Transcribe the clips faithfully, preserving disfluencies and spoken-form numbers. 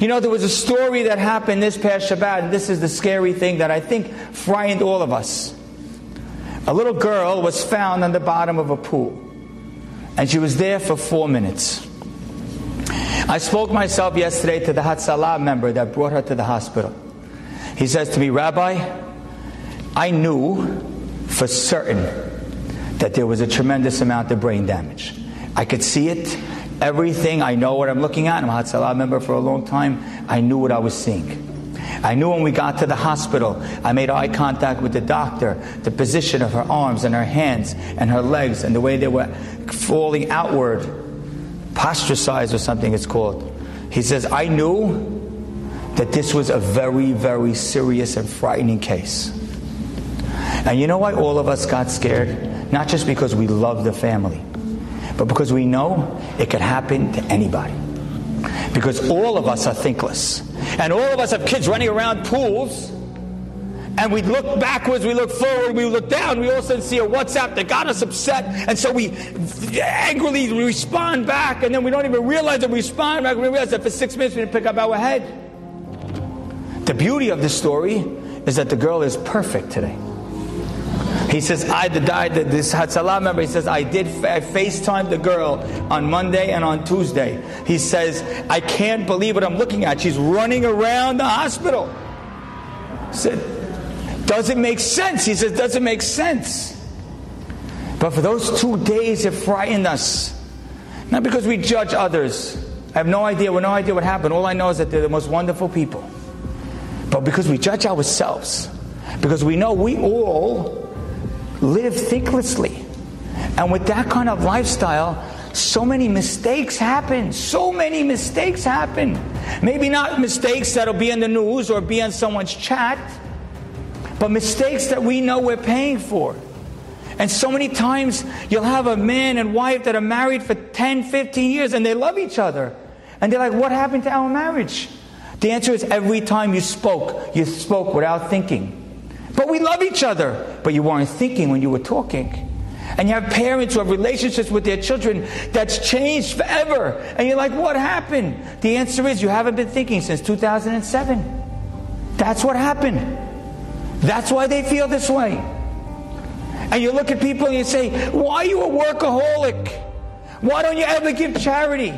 You know, there was a story that happened this past Shabbat, and this is the scary thing that I think frightened all of us. A little girl was found on the bottom of a pool, and she was there for four minutes. I spoke myself yesterday to the Hatzalah member that brought her to the hospital. He says to me, "Rabbi, I knew for certain that there was a tremendous amount of brain damage. I could see it. Everything, I know what I'm looking at. I'm a Hatzalah member for a long time. I knew what I was seeing. I knew when we got to the hospital, I made eye contact with the doctor, the position of her arms and her hands and her legs and the way they were falling outward, posturized or something it's called." He says, "I knew that this was a very, very serious and frightening case." And you know why all of us got scared? Not just because we love the family, but because we know it could happen to anybody. Because all of us are thinkless. And all of us have kids running around pools. And we look backwards, we look forward, we look down. We also see a WhatsApp that got us upset. And so we angrily respond back. And then we don't even realize that we respond back. We realize that for six minutes we didn't pick up our head. The beauty of this story is that the girl is perfect today. He says, I died, this Hatzalah member, he says, I did, I FaceTimed the girl on Monday and on Tuesday. He says, I can't believe what I'm looking at. She's running around the hospital. He said, doesn't make sense. He says, doesn't make sense. But for those two days, it frightened us. Not because we judge others. I have no idea, we have no idea what happened. All I know is that they're the most wonderful people. But because we judge ourselves. Because we know we all live thinklessly. And with that kind of lifestyle, so many mistakes happen. So many mistakes happen. Maybe not mistakes that'll be in the news or be on someone's chat, but mistakes that we know we're paying for. And so many times you'll have a man and wife that are married for ten, fifteen years and they love each other. And they're like, what happened to our marriage? The answer is every time you spoke, you spoke without thinking. But we love each other. But you weren't thinking when you were talking. And you have parents who have relationships with their children that's changed forever. And you're like, what happened? The answer is you haven't been thinking since two thousand seven. That's what happened. That's why they feel this way. And you look at people and you say, why are you a workaholic? Why don't you ever give charity?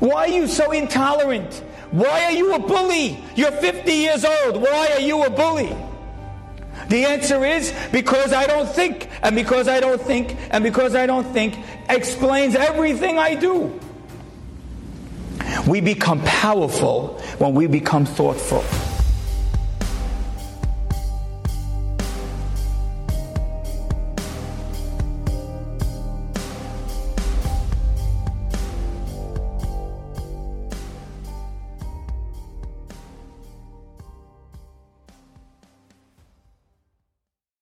Why are you so intolerant? Why are you a bully? You're fifty years old. Why are you a bully? The answer is, because I don't think, and because I don't think, and because I don't think, explains everything I do. We become powerful when we become thoughtful.